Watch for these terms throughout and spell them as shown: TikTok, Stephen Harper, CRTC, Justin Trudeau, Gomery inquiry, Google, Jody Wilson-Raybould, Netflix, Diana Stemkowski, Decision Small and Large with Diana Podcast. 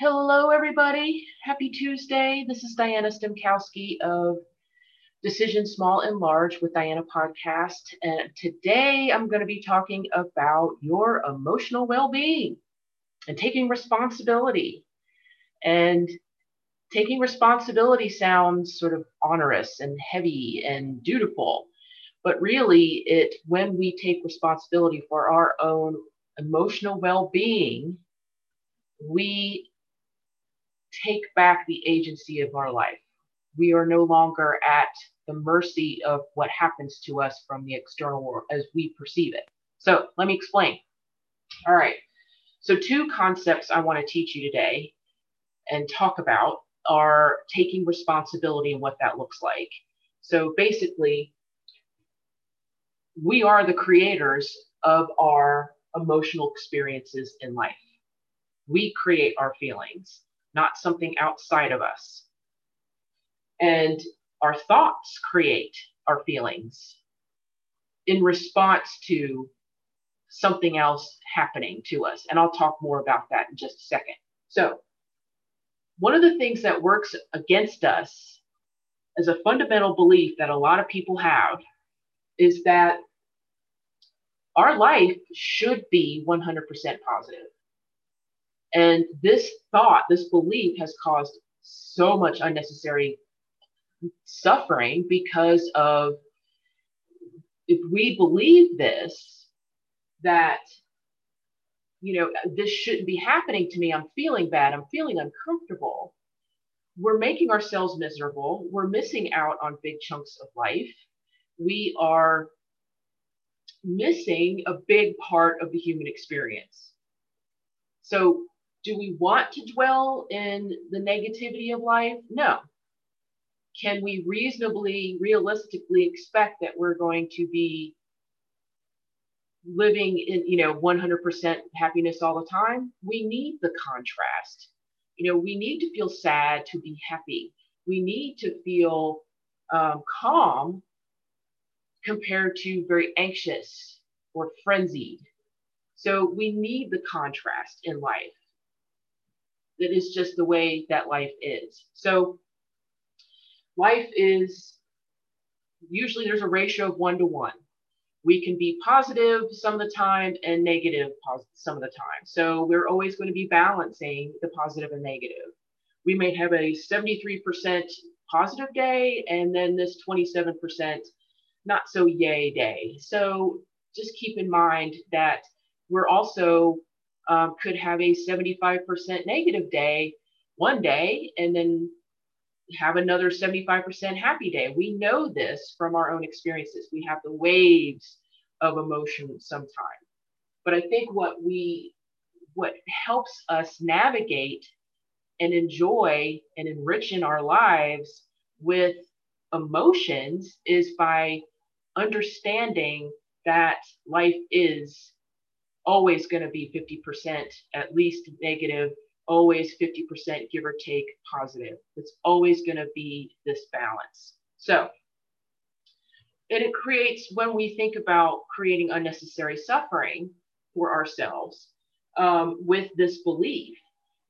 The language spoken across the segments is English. Hello, everybody. Happy Tuesday. This is Diana Stemkowski of Decision Small and Large with Diana Podcast. And today I'm going to be talking about your emotional well-being and taking responsibility. And taking responsibility sounds sort of onerous and heavy and dutiful, but really when we take responsibility for our own emotional well-being, we take back the agency of our life. We are no longer at the mercy of what happens to us from the external world as we perceive it. So let me explain. All right. So two concepts I want to teach you today and talk about are taking responsibility and what that looks like. So basically, we are the creators of our emotional experiences in life. We create our feelings, not something outside of us. And our thoughts create our feelings in response to something else happening to us. And I'll talk more about that in just a second. So one of the things that works against us is a fundamental belief that a lot of people have is that our life should be 100% positive. And this thought, this belief has caused so much unnecessary suffering because of, if we believe this, that, you know, this shouldn't be happening to me, I'm feeling bad, I'm feeling uncomfortable, we're making ourselves miserable, we're missing out on big chunks of life, we are missing a big part of the human experience. So, do we want to dwell in the negativity of life? No. Can we realistically expect that we're going to be living in, 100% happiness all the time? We need the contrast. We need to feel sad to be happy. We need to feel calm compared to very anxious or frenzied. So we need the contrast in life. That is just the way that life is. So life is, usually there's a ratio of 1 to 1. We can be positive some of the time and negative some of the time. So we're always going to be balancing the positive and negative. We may have a 73% positive day and then this 27% not so yay day. So just keep in mind that we're also could have a 75% negative day one day and then have another 75% happy day. We know this from our own experiences. We have the waves of emotion sometimes. But I think what helps us navigate and enjoy and enrich in our lives with emotions is by understanding that life is always going to be 50% at least negative, always 50% give or take positive. It's always going to be this balance. So, and it creates, when we think about creating unnecessary suffering for ourselves with this belief,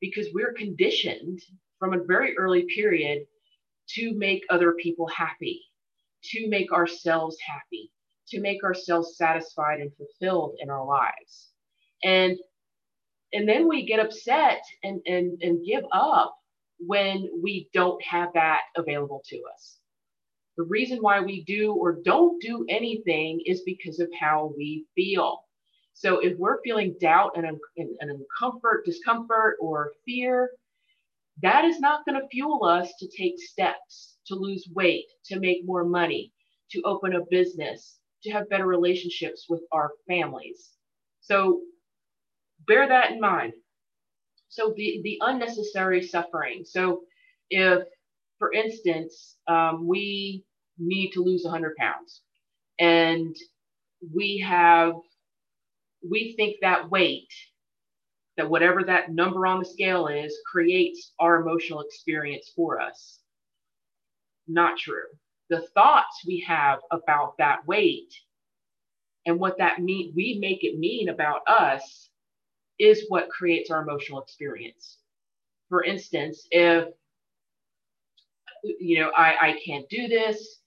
because we're conditioned from a very early period to make other people happy, to make ourselves happy, to make ourselves satisfied and fulfilled in our lives. And then we get upset and give up when we don't have that available to us. The reason why we do or don't do anything is because of how we feel. So if we're feeling doubt and discomfort, or fear, that is not going to fuel us to take steps, to lose weight, to make more money, to open a business, to have better relationships with our families. So bear that in mind. So the unnecessary suffering. So if, for instance, we need to lose 100 pounds and we think that weight, that whatever that number on the scale is, creates our emotional experience for us. Not true. The thoughts we have about that weight and what that mean, we make it mean about us, is what creates our emotional experience. for instance, if, you know, I can't do this,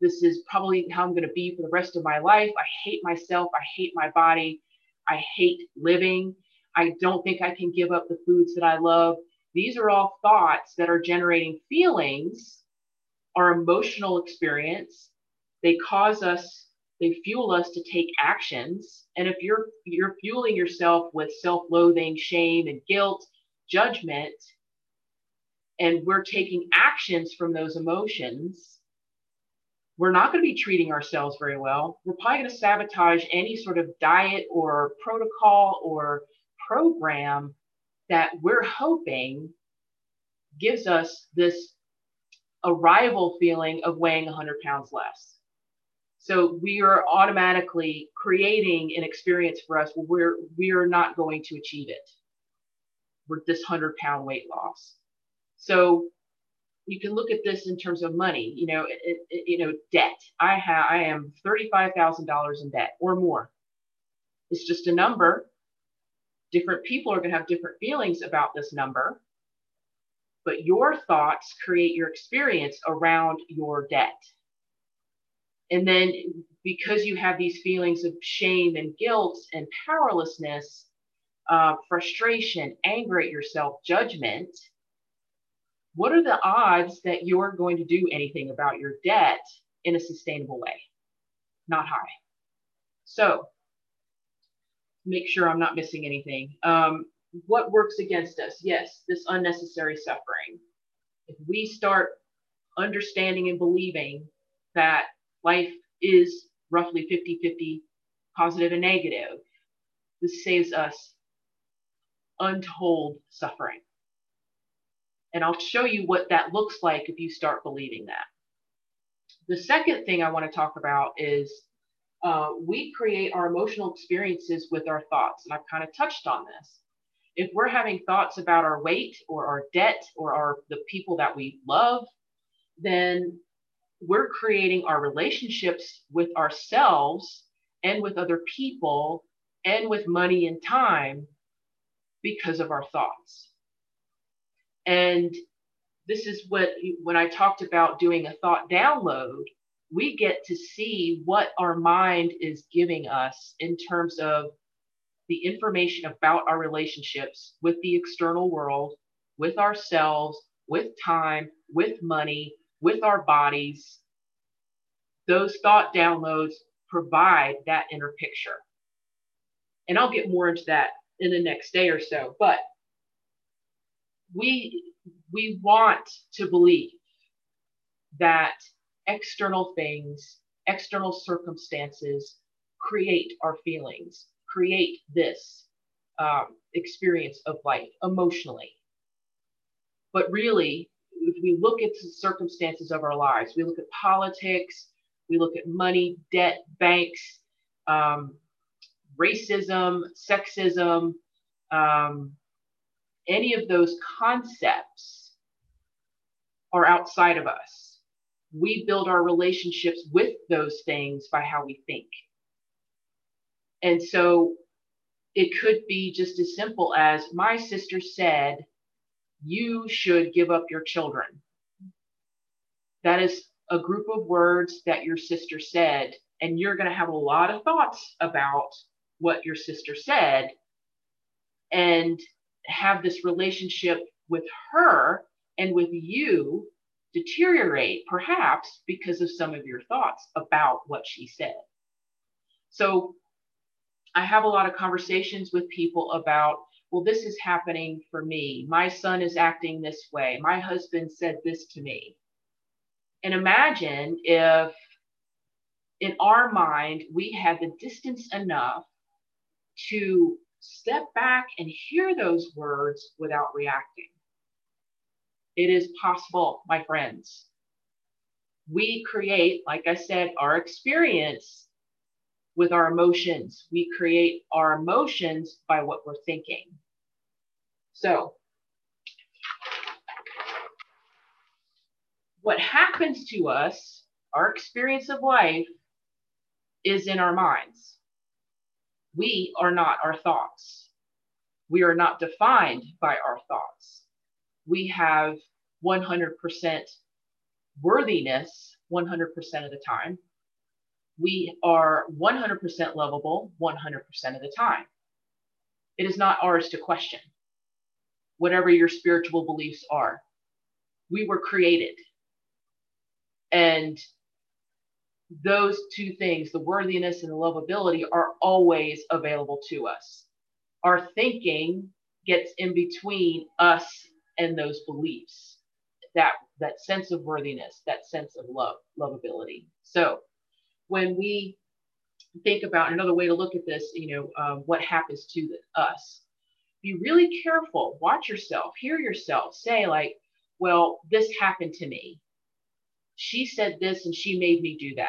this is probably how I'm going to be for the rest of my life. I hate myself. I hate my body. I hate living. I don't think I can give up the foods that I love. These are all thoughts that are generating feelings, our emotional experience. They cause us, they fuel us to take actions. And if you're fueling yourself with self-loathing, shame, and guilt, judgment, and we're taking actions from those emotions, we're not going to be treating ourselves very well. We're probably going to sabotage any sort of diet or protocol or program that we're hoping gives us this arrival feeling of weighing 100 pounds less. So we are automatically creating an experience for us where we're not going to achieve it with this 100-pound weight loss. So you can look at this in terms of money, you know, debt. I am $35,000 in debt or more. It's just a number. Different people are going to have different feelings about this number, but your thoughts create your experience around your debt. And then because you have these feelings of shame and guilt and powerlessness, frustration, anger at yourself, judgment, what are the odds that you're going to do anything about your debt in a sustainable way? Not high. So make sure I'm not missing anything. What works against us? Yes, this unnecessary suffering. If we start understanding and believing that life is roughly 50-50, positive and negative, this saves us untold suffering. And I'll show you what that looks like if you start believing that. The second thing I want to talk about is we create our emotional experiences with our thoughts. And I've kind of touched on this. If we're having thoughts about our weight or our debt or the people that we love, then we're creating our relationships with ourselves and with other people and with money and time because of our thoughts. And this is when I talked about doing a thought download, we get to see what our mind is giving us in terms of the information about our relationships with the external world, with ourselves, with time, with money, with our bodies. Those thought downloads provide that inner picture. And I'll get more into that in the next day or so, but we want to believe that external things, external circumstances create our feelings, create this experience of life emotionally. But really, if we look at the circumstances of our lives, we look at politics, we look at money, debt, banks, racism, sexism, any of those concepts are outside of us. We build our relationships with those things by how we think. And so it could be just as simple as, my sister said, you should give up your children. That is a group of words that your sister said, and you're going to have a lot of thoughts about what your sister said and have this relationship with her and with you deteriorate, perhaps because of some of your thoughts about what she said. So I have a lot of conversations with people about, well, this is happening for me. My son is acting this way. My husband said this to me. And imagine if in our mind, we had the distance enough to step back and hear those words without reacting. It is possible, my friends. We create, like I said, our experience with our emotions. We create our emotions by what we're thinking. So, what happens to us, our experience of life, is in our minds. We are not our thoughts. We are not defined by our thoughts. We have 100% worthiness 100% of the time. We are 100% lovable 100% of the time. It is not ours to question whatever your spiritual beliefs are. We were created. And those two things, the worthiness and the lovability, are always available to us. Our thinking gets in between us and those beliefs, that sense of worthiness, that sense of love, lovability. So when we think about another way to look at this, what happens to us, be really careful, watch yourself, hear yourself say like, well, this happened to me. She said this and she made me do that.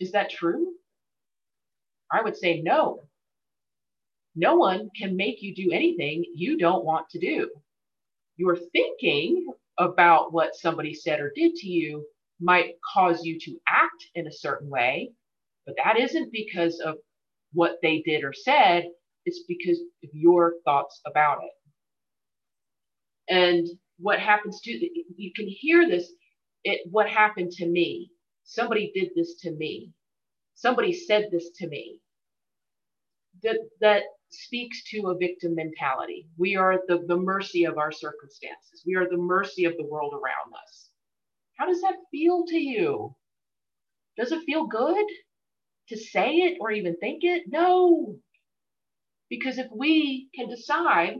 Is that true? I would say no. No one can make you do anything you don't want to do. Your thinking about what somebody said or did to you might cause you to act in a certain way, but that isn't because of what they did or said. It's because of your thoughts about it. And what happens to, you can hear this, what happened to me? Somebody did this to me. Somebody said this to me. That speaks to a victim mentality. We are at the mercy of our circumstances. We are the mercy of the world around us. How does that feel to you? Does it feel good to say it or even think it? No. Because if we can decide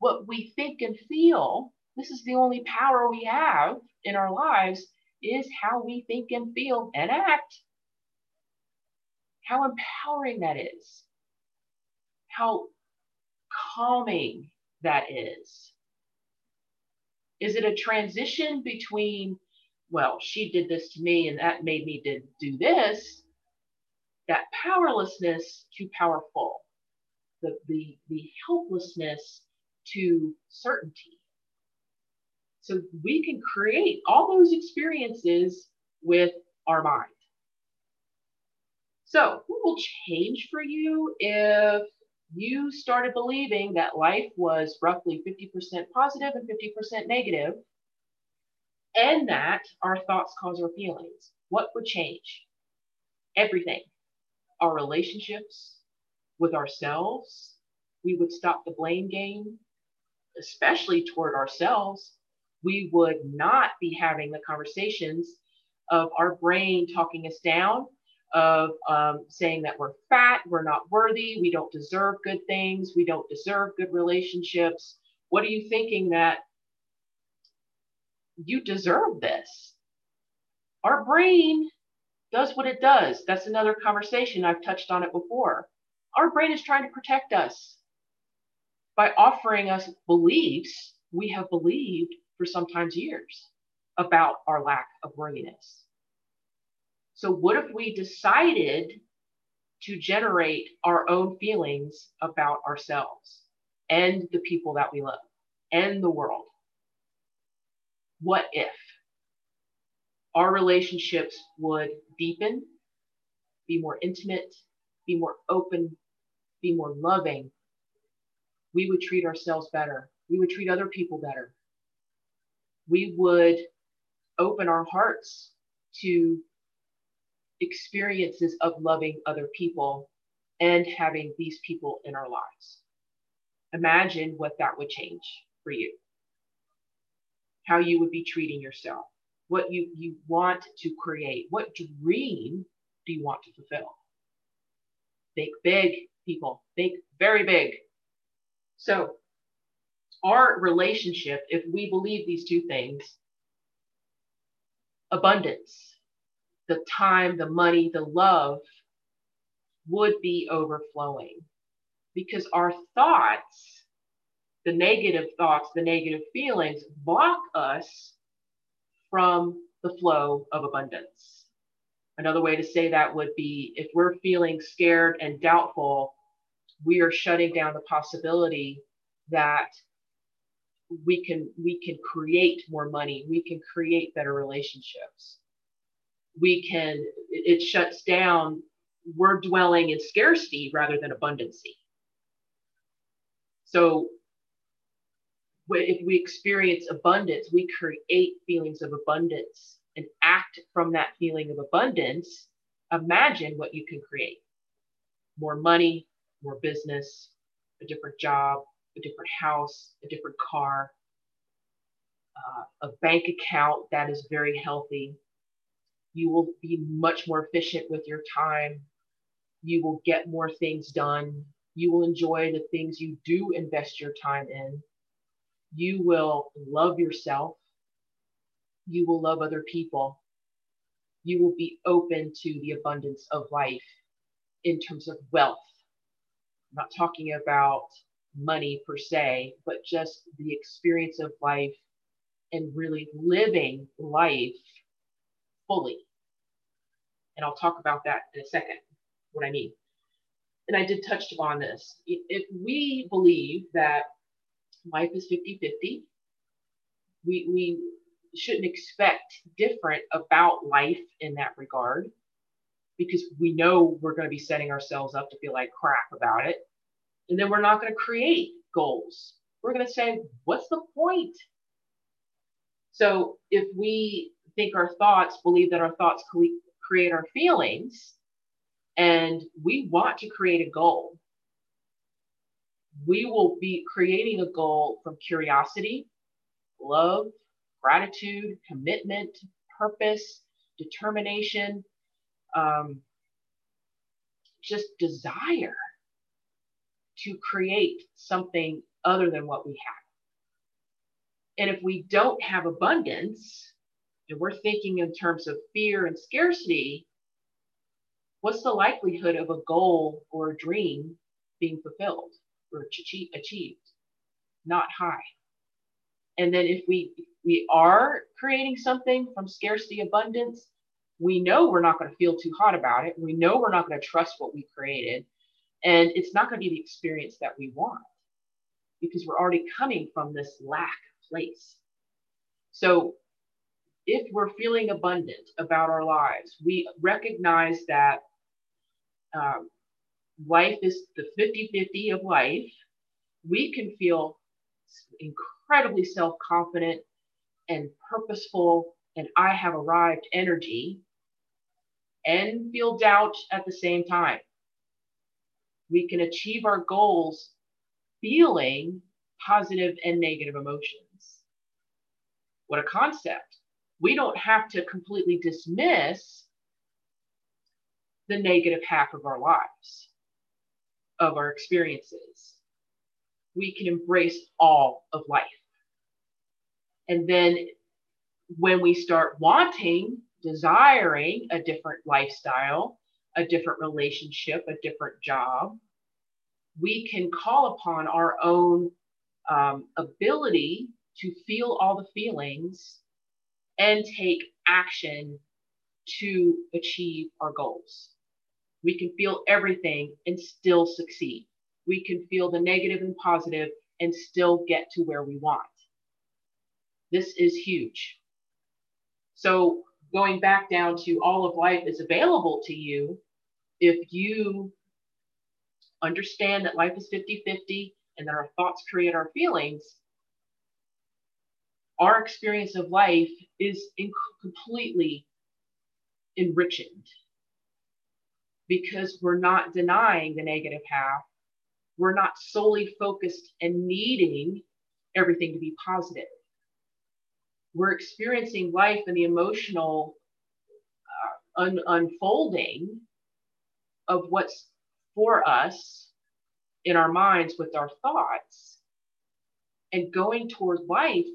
what we think and feel, this is the only power we have in our lives, is how we think and feel and act. How empowering that is. How calming that is. Is it a transition between, well, she did this to me and that made me do this, that powerlessness to powerful, the helplessness to certainty. So we can create all those experiences with our mind. So what will change for you if you started believing that life was roughly 50% positive and 50% negative, and that our thoughts cause our feelings? What would change? Everything. Our relationships with ourselves. We would stop the blame game, especially toward ourselves. We would not be having the conversations of our brain talking us down, of saying that we're fat, we're not worthy, we don't deserve good things, we don't deserve good relationships. What are you thinking that you deserve this? Our brain does what it does. That's another conversation. I've touched on it before. Our brain is trying to protect us by offering us beliefs we have believed for sometimes years about our lack of worthiness. So what if we decided to generate our own feelings about ourselves and the people that we love and the world? What if our relationships would deepen, be more intimate, be more open, be more loving? We would treat ourselves better. We would treat other people better. We would open our hearts to experiences of loving other people and having these people in our lives. Imagine what that would change for you. How you would be treating yourself, what you want to create, what dream do you want to fulfill? Think big, people. Think very big. So our relationship, if we believe these two things, abundance, the time, the money, the love would be overflowing, because our thoughts, the negative thoughts, the negative feelings block us from the flow of abundance. Another way to say that would be, if we're feeling scared and doubtful, we are shutting down the possibility that we can create more money, we can create better relationships. It shuts down. We're dwelling in scarcity rather than abundancy. So if we experience abundance, we create feelings of abundance and act from that feeling of abundance. Imagine what you can create. More money, more business, a different job, a different house, a different car, a bank account that is very healthy. You will be much more efficient with your time. You will get more things done. You will enjoy the things you do invest your time in. You will love yourself. You will love other people. You will be open to the abundance of life in terms of wealth. I'm not talking about money per se, but just the experience of life and really living life fully. And I'll talk about that in a second, what I mean. And I did touch upon this. If we believe that life is 50-50, we shouldn't expect different about life in that regard, because we know we're going to be setting ourselves up to feel like crap about it. And then we're not going to create goals. We're going to say, what's the point? So if we think our thoughts, believe that our thoughts create our feelings, and we want to create a goal, we will be creating a goal from curiosity, love, gratitude, commitment, purpose, determination, just desire to create something other than what we have. And if we don't have abundance, and we're thinking in terms of fear and scarcity, what's the likelihood of a goal or a dream being fulfilled or achieved? Not high. And then if we are creating something from scarcity, abundance, we know we're not going to feel too hot about it. We know we're not going to trust what we created. And it's not going to be the experience that we want, because we're already coming from this lack place. So if we're feeling abundant about our lives, we recognize that life is the 50-50 of life. We can feel incredibly self-confident and purposeful, and I have arrived energy, and feel doubt at the same time. We can achieve our goals feeling positive and negative emotions. What a concept. We don't have to completely dismiss the negative half of our lives, of our experiences. We can embrace all of life. And then when we start wanting, desiring a different lifestyle, a different relationship, a different job, we can call upon our own ability to feel all the feelings and take action to achieve our goals. We can feel everything and still succeed. We can feel the negative and positive and still get to where we want. This is huge. So going back down to all of life is available to you if you understand that life is 50-50 and that our thoughts create our feelings. Our experience of life is completely enriched, because we're not denying the negative half. We're not solely focused and needing everything to be positive. We're experiencing life and the emotional unfolding of what's for us in our minds with our thoughts, and going toward life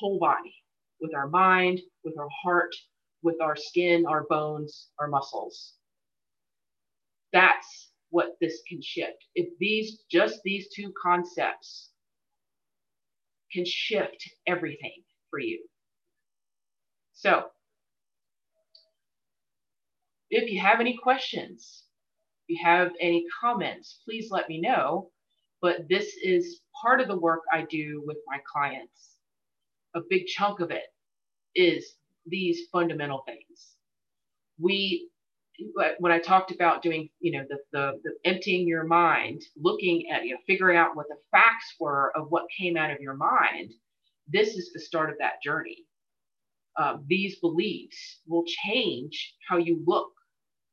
whole body, with our mind, with our heart, with our skin, our bones, our muscles. That's what this can shift. If these two concepts can shift everything for you. So if you have any questions, if you have any comments, please let me know. But this is part of the work I do with my clients. A big chunk of it is these fundamental things. We when I talked about doing, the emptying your mind, looking at, figuring out what the facts were of what came out of your mind, this is the start of that journey. These beliefs will change how you look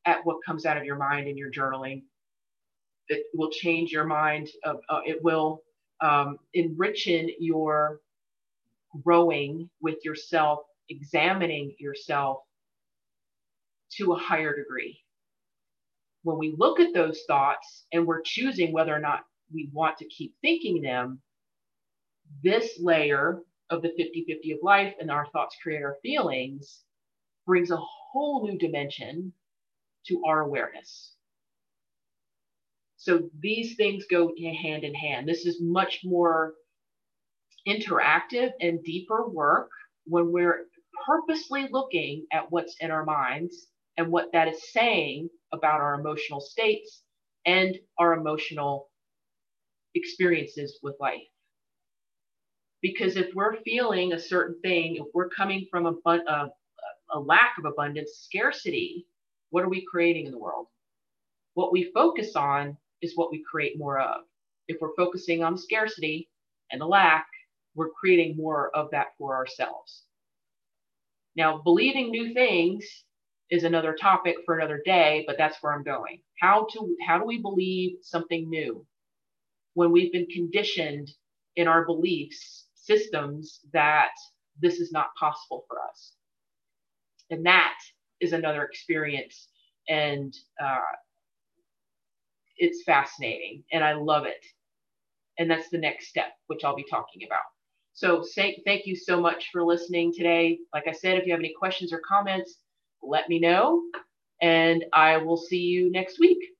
at what comes out of your mind in your journaling. It will change your mind. It will enrichen your growing with yourself, examining yourself to a higher degree. When we look at those thoughts and we're choosing whether or not we want to keep thinking them, this layer of the 50-50 of life and our thoughts create our feelings brings a whole new dimension to our awareness. So these things go hand in hand. This is much more interactive and deeper work when we're purposely looking at what's in our minds and what that is saying about our emotional states and our emotional experiences with life. Because if we're feeling a certain thing, if we're coming from a lack of abundance, scarcity, what are we creating in the world? What we focus on is what we create more of. If we're focusing on scarcity and the lack, we're creating more of that for ourselves. Now, believing new things is another topic for another day, but that's where I'm going. How do we believe something new when we've been conditioned in our beliefs systems that this is not possible for us? And that is another experience, and it's fascinating, and I love it. And that's the next step, which I'll be talking about. So thank you so much for listening today. Like I said, if you have any questions or comments, let me know, and I will see you next week.